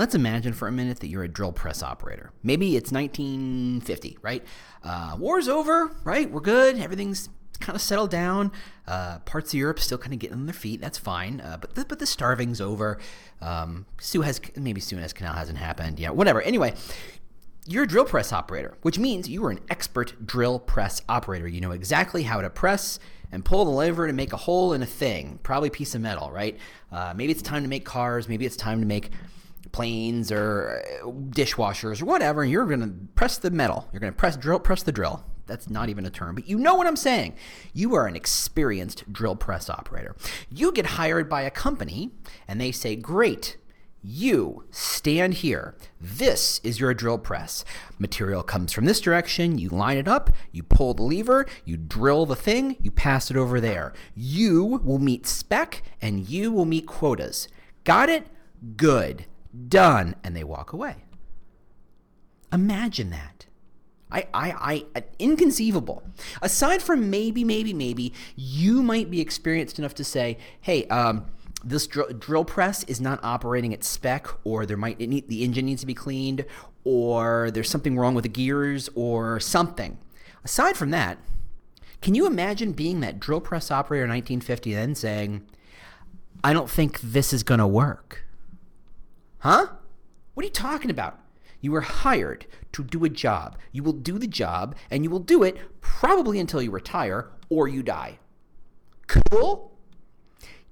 Let's imagine for a minute that you're a drill press operator. Maybe it's 1950, right? War's over, right? We're good. Everything's kind of settled down. Parts of Europe still kind of getting on their feet. That's fine. But the starving's over. Suez Canal hasn't happened. Yeah, whatever. Anyway, you're a drill press operator, which means you are an expert drill press operator. You know exactly how to press and pull the lever to make a hole in a thing, probably a piece of metal, right? Maybe it's time to make cars. Maybe it's time to make planes or dishwashers or whatever. You're going to press the metal. You're going to press the drill. That's not even a term, but you know what I'm saying. You are an experienced drill press operator. You get hired by a company and they say, great, you stand here. This is your drill press. Material comes from this direction. You line it up. You pull the lever. You drill the thing. You pass it over there. You will meet spec and you will meet quotas. Got it? Good. Done. And they walk away. Imagine that. Inconceivable. Aside from maybe, you might be experienced enough to say, hey, this drill press is not operating at spec, or the engine needs to be cleaned, or there's something wrong with the gears or something. Aside from that, can you imagine being that drill press operator in 1950 and then saying, I don't think this is going to work? Huh? What are you talking about? You were hired to do a job. You will do the job, and you will do it probably until you retire or you die. Cool?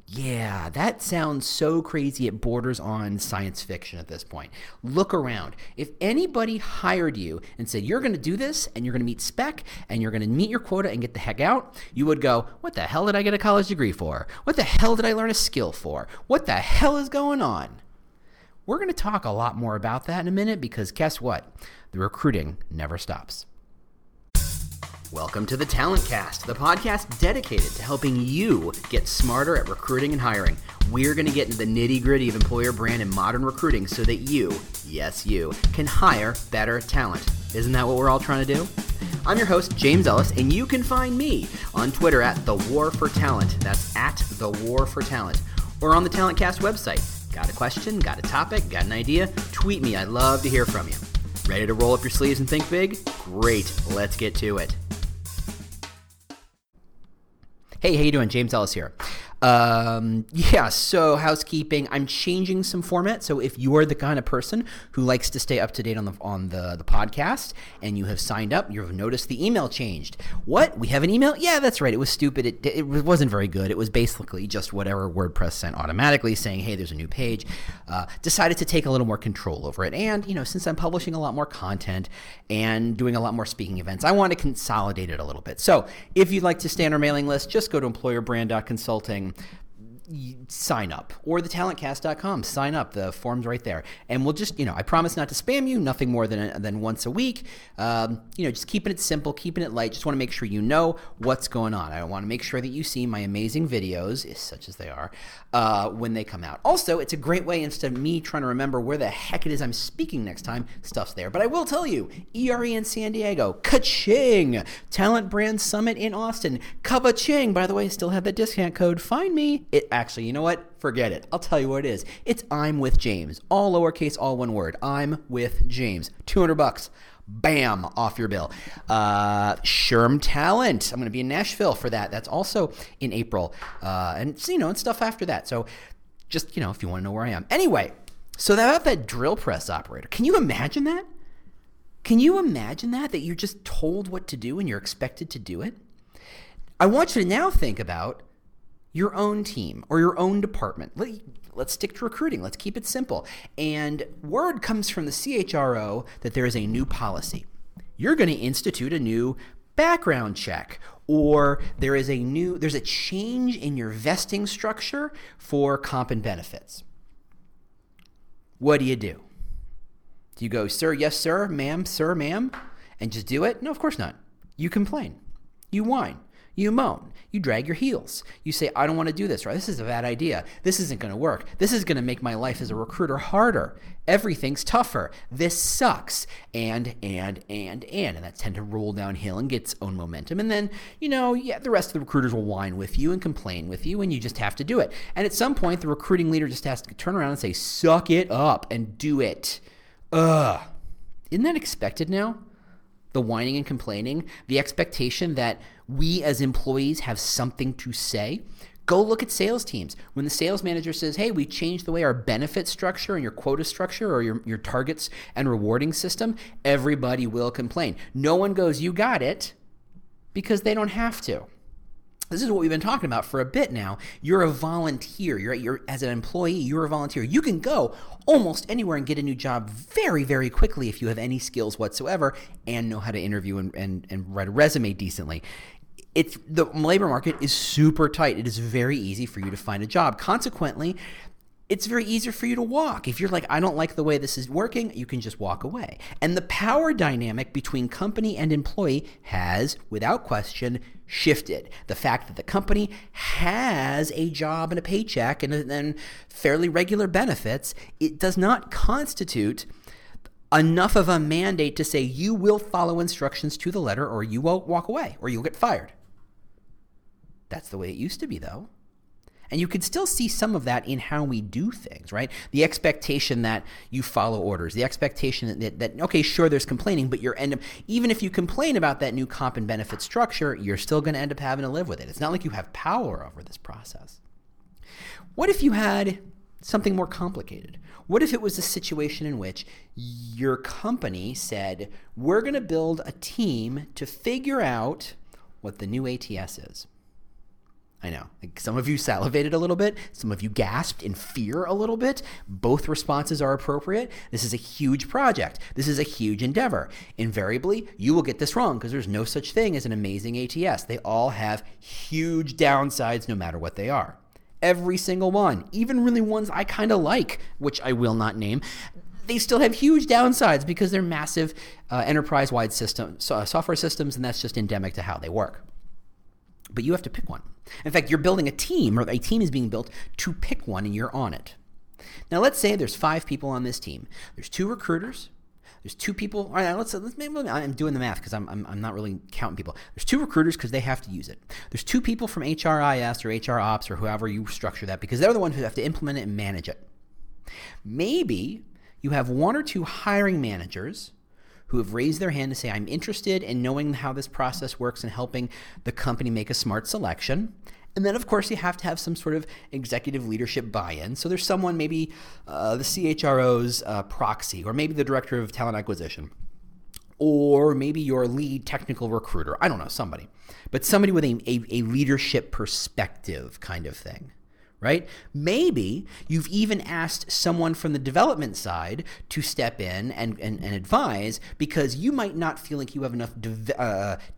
Yeah, that sounds so crazy. It borders on science fiction at this point. Look around. If anybody hired you and said, you're going to do this, and you're going to meet spec, and you're going to meet your quota and get the heck out, you would go, what the hell did I get a college degree for? What the hell did I learn a skill for? What the hell is going on? We're going to talk a lot more about that in a minute because guess what? The recruiting never stops. Welcome to The Talent Cast, the podcast dedicated to helping you get smarter at recruiting and hiring. We're going to get into the nitty-gritty of employer brand and modern recruiting so that you, yes you, can hire better talent. Isn't that what we're all trying to do? I'm your host, James Ellis, and you can find me on Twitter at The War for Talent. That's at The War for Talent. Or on the Talent Cast website. Got a question, got a topic, got an idea? Tweet me. I'd love to hear from you. Ready to roll up your sleeves and think big? Great. Let's get to it. Hey, how you doing? James Ellis here. So housekeeping. I'm changing some format. So if you are the kind of person who likes to stay up to date on the podcast and you have signed up, you have noticed the email changed. What? We have an email? Yeah, that's right. It was stupid. It wasn't very good. It was basically just whatever WordPress sent automatically saying, hey, there's a new page. Decided to take a little more control over it. And, since I'm publishing a lot more content and doing a lot more speaking events, I want to consolidate it a little bit. So if you'd like to stay on our mailing list, just go to employerbrand.consulting. Sign up, or thetalentcast.com. Sign up. The form's right there, and we'll just, I promise not to spam you. Nothing more than once a week. Just keeping it simple, keeping it light. Just want to make sure you know what's going on. I want to make sure that you see my amazing videos, such as they are, when they come out. Also, it's a great way instead of me trying to remember where the heck it is I'm speaking next time. Stuff's there, but I will tell you: ERE in San Diego, ka-ching! Talent Brand Summit in Austin, ka-ba-ching! By the way, I still have that discount code. Find me. Actually, you know what? Forget it. I'll tell you what it is. It's I'm with James. All lowercase, all one word. I'm with James. $200. Bam. Off your bill. Sherm Talent. I'm going to be in Nashville for that. That's also in April. And stuff after that. So just, if you want to know where I am. Anyway, so about that drill press operator. Can you imagine that? That you're just told what to do and you're expected to do it? I want you to now think about your own team or your own department. Let's stick to recruiting. Let's keep it simple. And word comes from the CHRO that there is a new policy. You're going to institute a new background check, or there's a change in your vesting structure for comp and benefits. What do? Do you go, sir, yes, sir, ma'am, and just do it? No, of course not. You complain. You whine. you moan, you drag your heels, you say, I don't want to do this, or this is a bad idea, this isn't going to work, this is going to make my life as a recruiter harder, everything's tougher, this sucks, and that tends to roll downhill and get its own momentum, and then, the rest of the recruiters will whine with you and complain with you, and you just have to do it, and at some point, the recruiting leader just has to turn around and say, suck it up and do it. Isn't that expected now? The whining and complaining, the expectation that we as employees have something to say. Go look at sales teams. When the sales manager says, hey, we changed the way our benefit structure and your quota structure or your targets and rewarding system, everybody will complain. No one goes, you got it, because they don't have to. This is what we've been talking about for a bit now. You're a volunteer. You're as an employee, you're a volunteer. You can go almost anywhere and get a new job very, very quickly if you have any skills whatsoever and know how to interview and write a resume decently. The labor market is super tight. It is very easy for you to find a job. Consequently, it's very easy for you to walk. If you're like, I don't like the way this is working, you can just walk away. And the power dynamic between company and employee has, without question, shifted. The fact that the company has a job and a paycheck and fairly regular benefits, it does not constitute enough of a mandate to say you will follow instructions to the letter or you won't walk away or you'll get fired. That's the way it used to be, though. And you can still see some of that in how we do things, right? The expectation that you follow orders, the expectation that okay, sure, there's complaining, but even if you complain about that new comp and benefit structure, you're still going to end up having to live with it. It's not like you have power over this process. What if you had something more complicated? What if it was a situation in which your company said, we're going to build a team to figure out what the new ATS is? I know, some of you salivated a little bit, some of you gasped in fear a little bit. Both responses are appropriate. This is a huge project. This is a huge endeavor. Invariably, you will get this wrong because there's no such thing as an amazing ATS. They all have huge downsides no matter what they are. Every single one, even really ones I kind of like, which I will not name, they still have huge downsides because they're massive enterprise-wide systems, software systems, and that's just endemic to how they work. But you have to pick one. In fact, you're building a team, or a team is being built to pick one, and you're on it. Now, let's say there's 5 people on this team. There's 2 recruiters. There's 2 people. All right, let's maybe I'm doing the math because I'm not really counting people. There's 2 recruiters because they have to use it. There's 2 people from HRIS or HROps or however you structure that because they're the ones who have to implement it and manage it. Maybe you have 1 or 2 hiring managers who have raised their hand to say, I'm interested in knowing how this process works and helping the company make a smart selection. And then, of course, you have to have some sort of executive leadership buy-in. So there's someone, maybe the CHRO's proxy, or maybe the director of talent acquisition, or maybe your lead technical recruiter. I don't know, somebody. But somebody with a leadership perspective kind of thing. Right? Maybe you've even asked someone from the development side to step in and advise because you might not feel like you have enough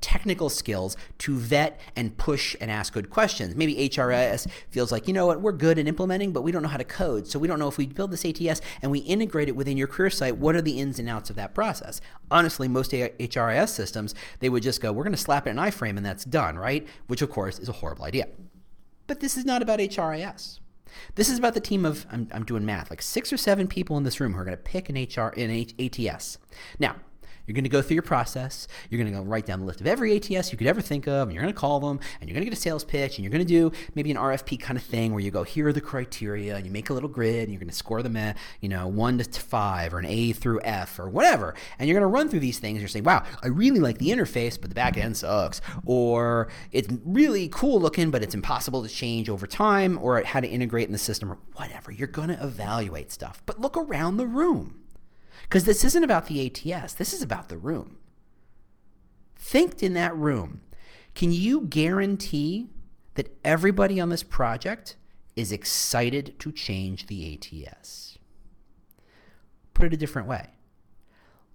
technical skills to vet and push and ask good questions. Maybe HRIS feels like, you know what, we're good at implementing, but we don't know how to code. So we don't know if we build this ATS and we integrate it within your career site, what are the ins and outs of that process? Honestly, most HRIS systems, they would just go, we're going to slap it in an iframe and that's done, right? Which, of course, is a horrible idea. But this is not about HRIS. This is about the team of, I'm doing math, like 6 or 7 people in this room who are going to pick an ATS. Now, you're going to go through your process. You're going to go write down the list of every ATS you could ever think of, and you're going to call them, and you're going to get a sales pitch, and you're going to do maybe an RFP kind of thing where you go, here are the criteria, and you make a little grid, and you're going to score them at, 1 to 5, or an A through F, or whatever, and you're going to run through these things. You're saying, wow, I really like the interface, but the back end sucks, or it's really cool looking, but it's impossible to change over time, or how to integrate in the system, or whatever. You're going to evaluate stuff, but look around the room. Because this isn't about the ATS. This is about the room. Think in that room. Can you guarantee that everybody on this project is excited to change the ATS? Put it a different way.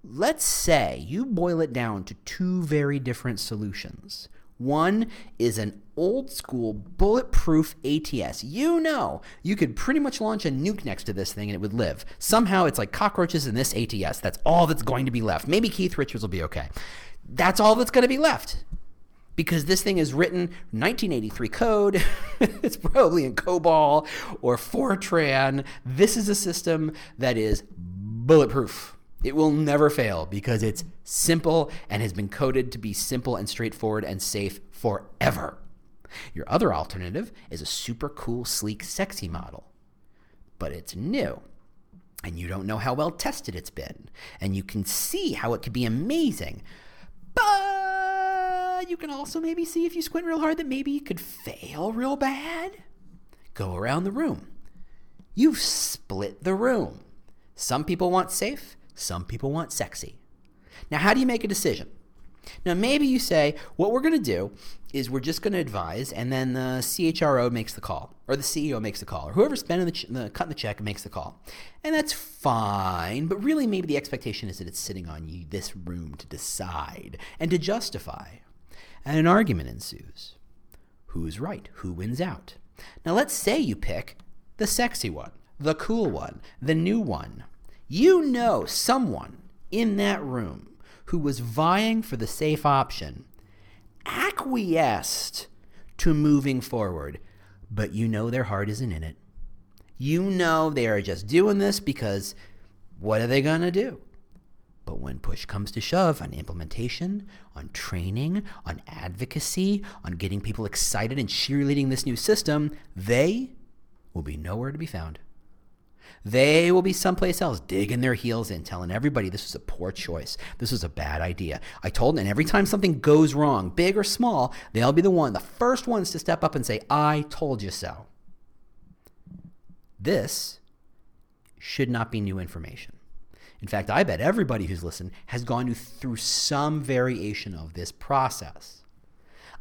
Let's say you boil it down to 2 very different solutions. One is an old school bulletproof ATS. You could pretty much launch a nuke next to this thing and it would live. Somehow it's like cockroaches in this ATS. That's all that's going to be left. Maybe Keith Richards will be okay. That's all that's going to be left. because this thing is written 1983 code. It's probably in COBOL or Fortran. This is a system that is bulletproof. It will never fail because it's simple and has been coded to be simple and straightforward and safe forever. Your other alternative is a super cool, sleek, sexy model, but it's new. And you don't know how well tested it's been. And you can see how it could be amazing. But you can also maybe see, if you squint real hard, that maybe you could fail real bad. Go around the room. You've split the room. Some people want safe. Some people want sexy. Now, how do you make a decision? Now, maybe you say, what we're going to do is we're just going to advise, and then the CHRO makes the call, or the CEO makes the call, or whoever's spending cutting the check makes the call. And that's fine, but really maybe the expectation is that it's sitting on you, this room, to decide and to justify. And an argument ensues. Who's right? Who wins out? Now, let's say you pick the sexy one, the cool one, the new one. You know someone in that room who was vying for the safe option acquiesced to moving forward, but you know their heart isn't in it. You know they are just doing this because what are they going to do? But when push comes to shove on implementation, on training, on advocacy, on getting people excited and cheerleading this new system, they will be nowhere to be found. They will be someplace else, digging their heels in, telling everybody this was a poor choice. This was a bad idea. I told them, and every time something goes wrong, big or small, they'll be the first ones to step up and say, I told you so. This should not be new information. In fact, I bet everybody who's listened has gone through some variation of this process.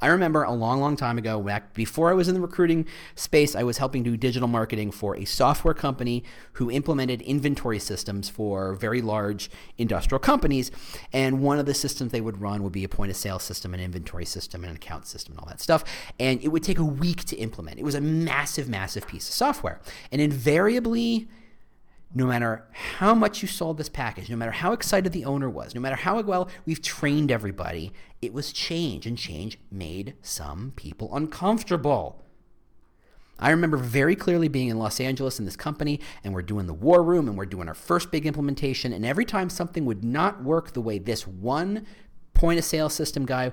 I remember a long time ago, back before I was in the recruiting space, I was helping do digital marketing for a software company who implemented inventory systems for very large industrial companies. And one of the systems they would run would be a point of sale system, an inventory system, an account system, and all that stuff. And it would take a week to implement. It was a massive, massive piece of software. And invariably, no matter how much you sold this package, no matter how excited the owner was, no matter how well we've trained everybody, it was change, and change made some people uncomfortable. I remember very clearly being in Los Angeles in this company, and we're doing the war room, and we're doing our first big implementation, and every time something would not work the way this one point of sale system guy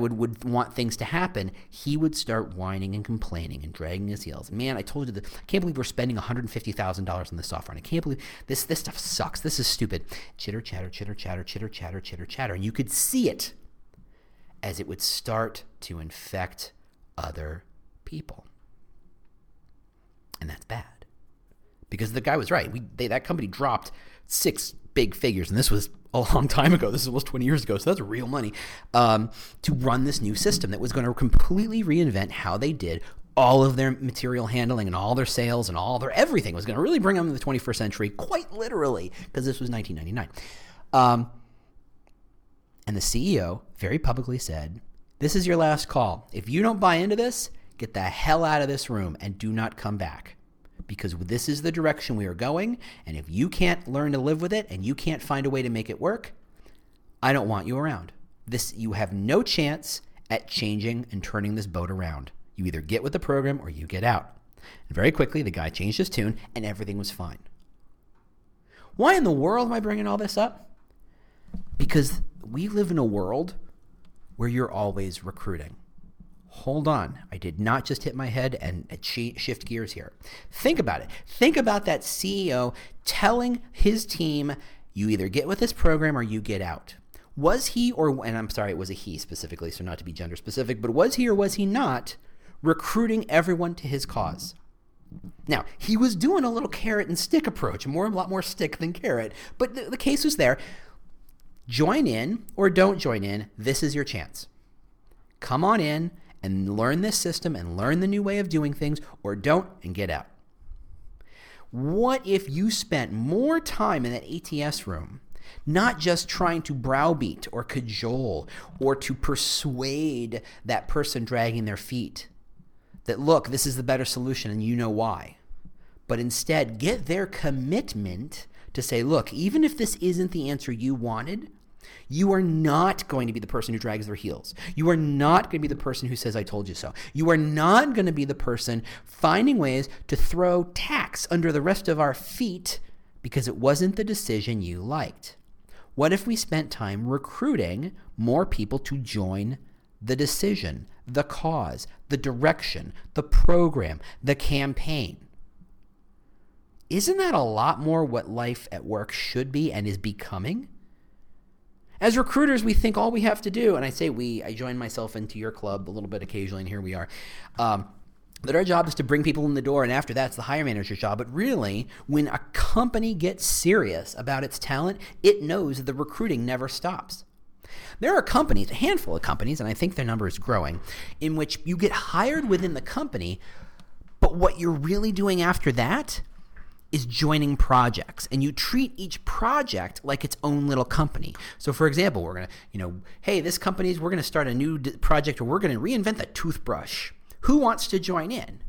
would want things to happen, he would start whining and complaining and dragging his heels. Man, I told you that. I can't believe we're spending $150,000 on this software, and I can't believe this stuff sucks. This is stupid. Chitter, chatter, chitter, chatter, chitter, chatter, chitter, chatter. And you could see it as it would start to infect other people. And that's bad. Because the guy was right. That company dropped 6 big figures, and this was a long time ago. This is almost 20 years ago, so that's real money, to run this new system that was going to completely reinvent how they did all of their material handling and all their sales and all their everything. It was going to really bring them to the 21st century, quite literally, because this was 1999. And the CEO very publicly said, this is your last call. If you don't buy into this, get the hell out of this room and do not come back. Because this is the direction we are going, and if you can't learn to live with it and you can't find a way to make it work, I don't want you around. You have no chance at changing and turning this boat around. You either get with the program or you get out. And very quickly, the guy changed his tune, and everything was fine. Why in the world am I bringing all this up? Because we live in a world where you're always recruiting. Hold on. I did not just hit my head and shift gears here. Think about it. Think about that CEO telling his team, you either get with this program or you get out. Was he and I'm sorry, it was a he specifically, so not to be gender specific, but was he or was he not recruiting everyone to his cause? Now, he was doing a little carrot and stick approach, a lot more stick than carrot, but the case was there. Join in or don't join in. This is your chance. Come on in and learn this system and learn the new way of doing things, or don't and get out. What if you spent more time in that ATS room, not just trying to browbeat or cajole or to persuade that person dragging their feet that, look, this is the better solution and you know why, but instead get their commitment to say, look, even if this isn't the answer you wanted, You are not going to be the person who drags their heels. You are not going to be the person who says, I told you so. You are not going to be the person finding ways to throw tacks under the rest of our feet because it wasn't the decision you liked. What if we spent time recruiting more people to join the decision, the cause, the direction, the program, the campaign? Isn't that a lot more what life at work should be and is becoming? As recruiters, we think all we have to do, and I say we, I join myself into your club a little bit occasionally, and here we are, that our job is to bring people in the door, and after that's the hire manager's job. But really, when a company gets serious about its talent, it knows that the recruiting never stops. There are companies, a handful of companies, and I think their number is growing, in which you get hired within the company, but what you're really doing after that is joining projects, and you treat each project like its own little company. So for example, we're gonna, hey, this company's, we're gonna start a new project, or we're gonna reinvent the toothbrush. Who wants to join in?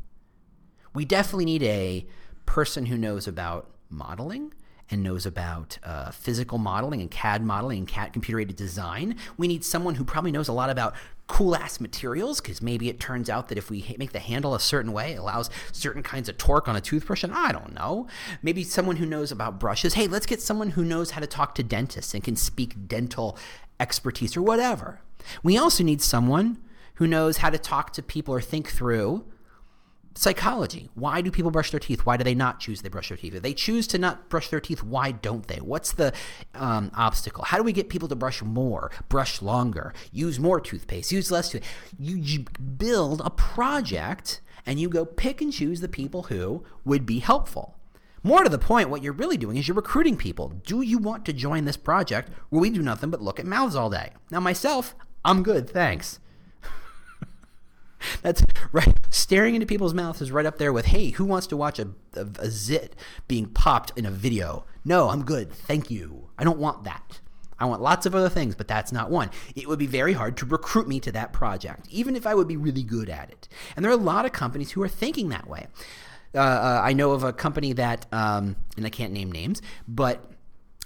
We definitely need a person who knows about modeling and knows about physical modeling and CAD modeling and CAD computer-aided design. We need someone who probably knows a lot about cool-ass materials, because maybe it turns out that if we make the handle a certain way, it allows certain kinds of torque on a toothbrush, and I don't know. Maybe someone who knows about brushes. Hey, let's get someone who knows how to talk to dentists and can speak dental expertise or whatever. We also need someone who knows how to talk to people or think through psychology. Why do people brush their teeth? Why do they not choose to brush their teeth? If they choose to not brush their teeth, why don't they? What's the obstacle? How do we get people to brush more, brush longer, use more toothpaste, use less toothpaste? You build a project and you go pick and choose the people who would be helpful. More to the point, what you're really doing is you're recruiting people. Do you want to join this project where we do nothing but look at mouths all day? Now myself, I'm good, thanks. That's right. Staring into people's mouths is right up there with, hey, who wants to watch a zit being popped in a video? No, I'm good. Thank you. I don't want that. I want lots of other things, but that's not one. It would be very hard to recruit me to that project, even if I would be really good at it. And there are a lot of companies who are thinking that way. I know of a company that, and I can't name names, but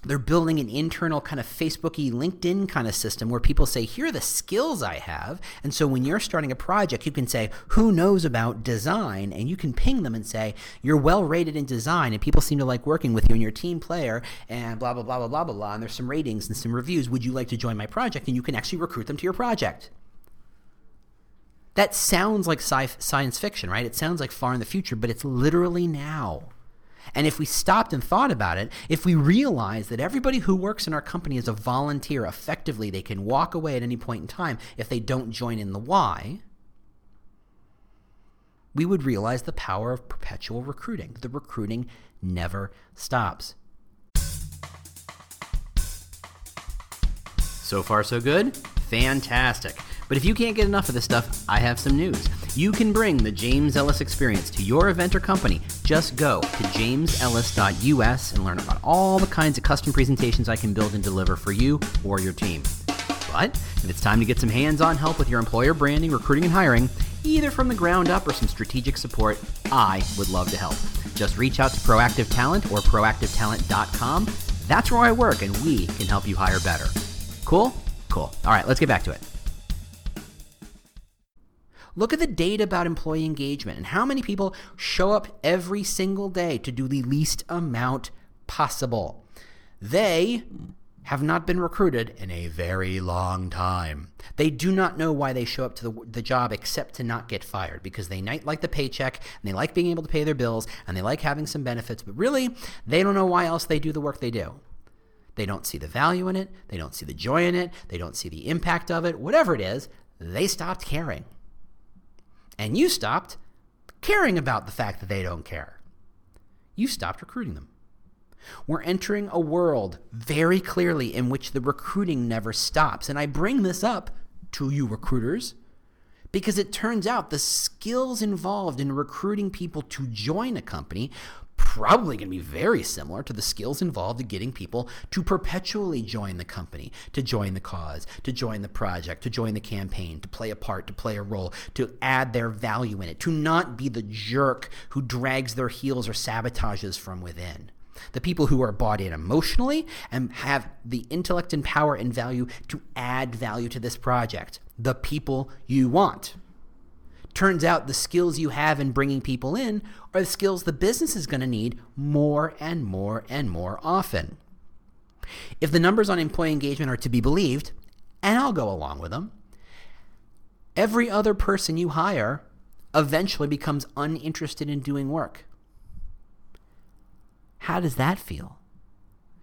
they're building an internal kind of Facebook-y, LinkedIn kind of system where people say, here are the skills I have. And so when you're starting a project, you can say, who knows about design? And you can ping them and say, you're well rated in design and people seem to like working with you and you're a team player and blah, blah, blah, blah, blah, blah, blah. And there's some ratings and some reviews. Would you like to join my project? And you can actually recruit them to your project. That sounds like science fiction, right? It sounds like far in the future, but it's literally now. And if we stopped and thought about it, if we realized that everybody who works in our company is a volunteer, effectively they can walk away at any point in time if they don't join in the why, we would realize the power of perpetual recruiting. The recruiting never stops. So far, so good? Fantastic. But if you can't get enough of this stuff, I have some news. You can bring the James Ellis experience to your event or company. Just go to jamesellis.us and learn about all the kinds of custom presentations I can build and deliver for you or your team. But if it's time to get some hands-on help with your employer branding, recruiting, and hiring, either from the ground up or some strategic support, I would love to help. Just reach out to Proactive Talent or proactivetalent.com. That's where I work, and we can help you hire better. Cool? Cool. All right, let's get back to it. Look at the data about employee engagement and how many people show up every single day to do the least amount possible. They have not been recruited in a very long time. They do not know why they show up to the job except to not get fired, because they like the paycheck and they like being able to pay their bills and they like having some benefits, but really they don't know why else they do the work they do. They don't see the value in it. They don't see the joy in it. They don't see the impact of it. Whatever it is, they stopped caring. And you stopped caring about the fact that they don't care. You stopped recruiting them. We're entering a world very clearly in which the recruiting never stops. And I bring this up to you recruiters because it turns out the skills involved in recruiting people to join a company probably going to be very similar to the skills involved in getting people to perpetually join the company, to join the cause, to join the project, to join the campaign, to play a part, to play a role, to add their value in it, to not be the jerk who drags their heels or sabotages from within. the people who are bought in emotionally and have the intellect and power and value to add value to this project, the people you want. Turns out the skills you have in bringing people in are the skills the business is going to need more and more and more often. If the numbers on employee engagement are to be believed, and I'll go along with them, every other person you hire eventually becomes uninterested in doing work. How does that feel?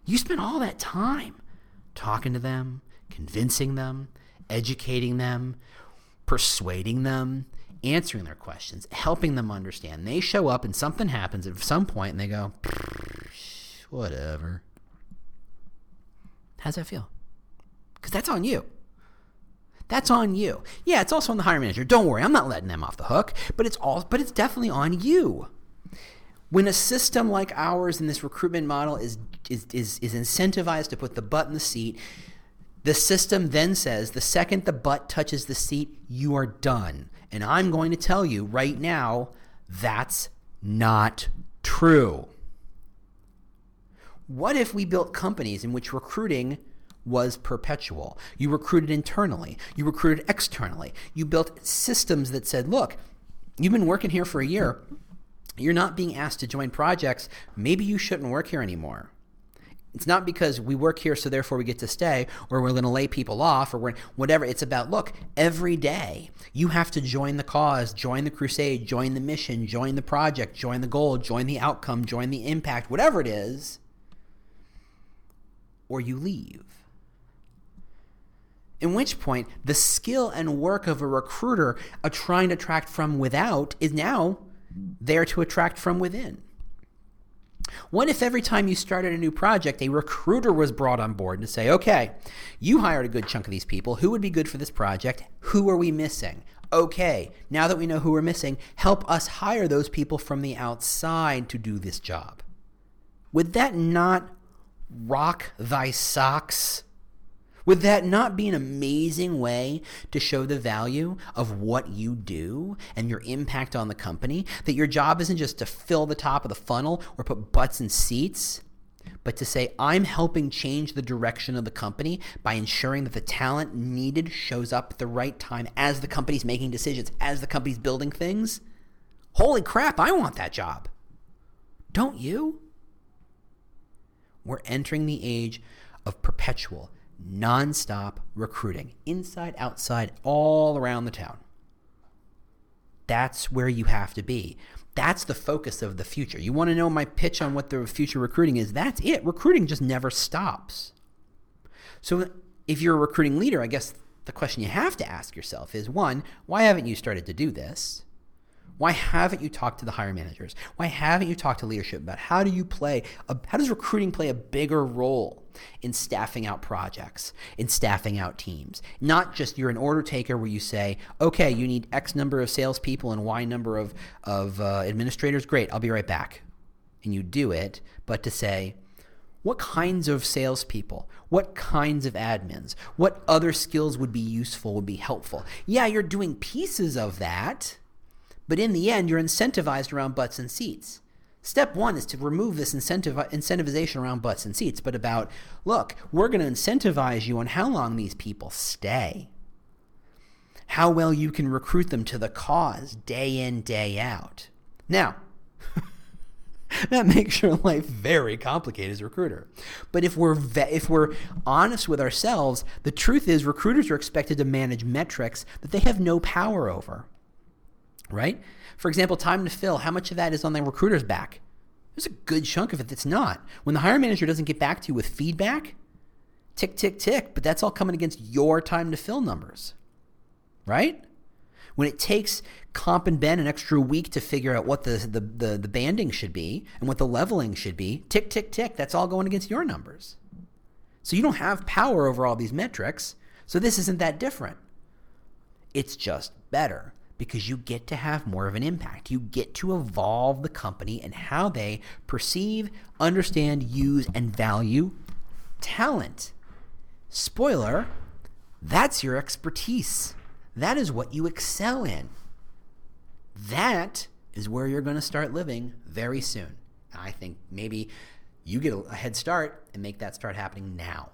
You spent all that time talking to them, convincing them, educating them, persuading them, answering their questions, helping them understand. They show up and something happens at some point and they go, whatever. How's that feel? Because that's on you. That's on you. Yeah, it's also on the hiring manager. Don't worry, I'm not letting them off the hook, but it's definitely on you. When a system like ours and this recruitment model is incentivized to put the butt in the seat, the system then says the second the butt touches the seat, you are done. And I'm going to tell you right now, that's not true. What if we built companies in which recruiting was perpetual? You recruited internally. You recruited externally. You built systems that said, look, you've been working here for a year. You're not being asked to join projects. Maybe you shouldn't work here anymore. It's not because we work here, so therefore we get to stay, or we're going to lay people off, or we're whatever. It's about, look, every day you have to join the cause, join the crusade, join the mission, join the project, join the goal, join the outcome, join the impact, whatever it is, or you leave. In which point, the skill and work of a recruiter trying to attract from without is now there to attract from within. What if every time you started a new project, a recruiter was brought on board to say, okay, you hired a good chunk of these people. Who would be good for this project? Who are we missing? Okay, now that we know who we're missing, help us hire those people from the outside to do this job. Would that not rock thy socks? Would that not be an amazing way to show the value of what you do and your impact on the company? That your job isn't just to fill the top of the funnel or put butts in seats, but to say, I'm helping change the direction of the company by ensuring that the talent needed shows up at the right time as the company's making decisions, as the company's building things. Holy crap, I want that job. Don't you? We're entering the age of perpetual nonstop recruiting, inside, outside, all around the town. That's where you have to be. That's the focus of the future. You want to know my pitch on what the future recruiting is? That's it. Recruiting just never stops. So if you're a recruiting leader, I guess the question you have to ask yourself is, one, why haven't you started to do this? Why haven't you talked to the hiring managers? Why haven't you talked to leadership about how does recruiting play a bigger role in staffing out projects, in staffing out teams? Not just you're an order taker where you say, okay, you need X number of salespeople and Y number of administrators. Great, I'll be right back. And you do it, but to say, what kinds of salespeople? What kinds of admins? What other skills would be useful, would be helpful? Yeah, you're doing pieces of that, but in the end, you're incentivized around butts and seats. Step one is to remove this incentivization around butts and seats, but about, look, we're going to incentivize you on how long these people stay, how well you can recruit them to the cause day in, day out. Now, that makes your life very complicated as a recruiter. But if we're honest with ourselves, the truth is recruiters are expected to manage metrics that they have no power over. Right? For example, time to fill, how much of that is on the recruiter's back? There's a good chunk of it that's not. When the hiring manager doesn't get back to you with feedback, tick, tick, tick, but that's all coming against your time to fill numbers, right? When it takes Comp and Ben an extra week to figure out what the banding should be and what the leveling should be, tick, tick, tick, that's all going against your numbers. So you don't have power over all these metrics, so this isn't that different. It's just better, because you get to have more of an impact. You get to evolve the company and how they perceive, understand, use, and value talent. Spoiler, that's your expertise. That is what you excel in. That is where you're going to start living very soon. I think maybe you get a head start and make that start happening now.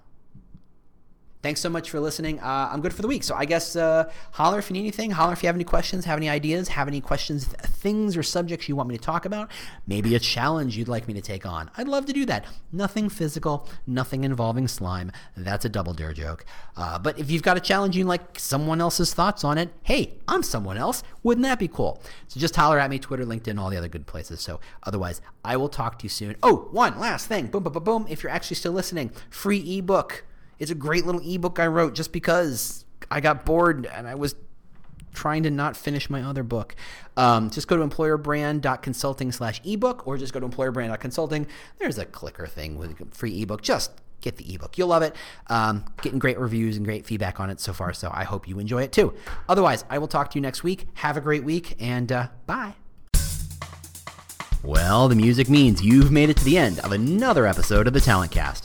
Thanks so much for listening. I'm good for the week. So I guess holler if you need anything. Holler if you have any questions, have any ideas, have any questions, things or subjects you want me to talk about. Maybe a challenge you'd like me to take on. I'd love to do that. Nothing physical, nothing involving slime. That's a double dare joke. But if you've got a challenge you like someone else's thoughts on it, hey, I'm someone else. Wouldn't that be cool? So just holler at me, Twitter, LinkedIn, all the other good places. So otherwise, I will talk to you soon. Oh, one last thing. Boom, boom, boom, boom. If you're actually still listening, free ebook. It's a great little ebook I wrote just because I got bored and I was trying to not finish my other book. Just go to employerbrand.consulting/ebook or just go to employerbrand.consulting. There's a clicker thing with a free ebook. Just get the ebook. You'll love it. Getting great reviews and great feedback on it so far, so I hope you enjoy it too. Otherwise, I will talk to you next week. Have a great week and bye. Well, the music means you've made it to the end of another episode of The Talent Cast.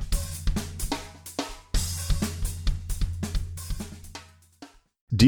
Do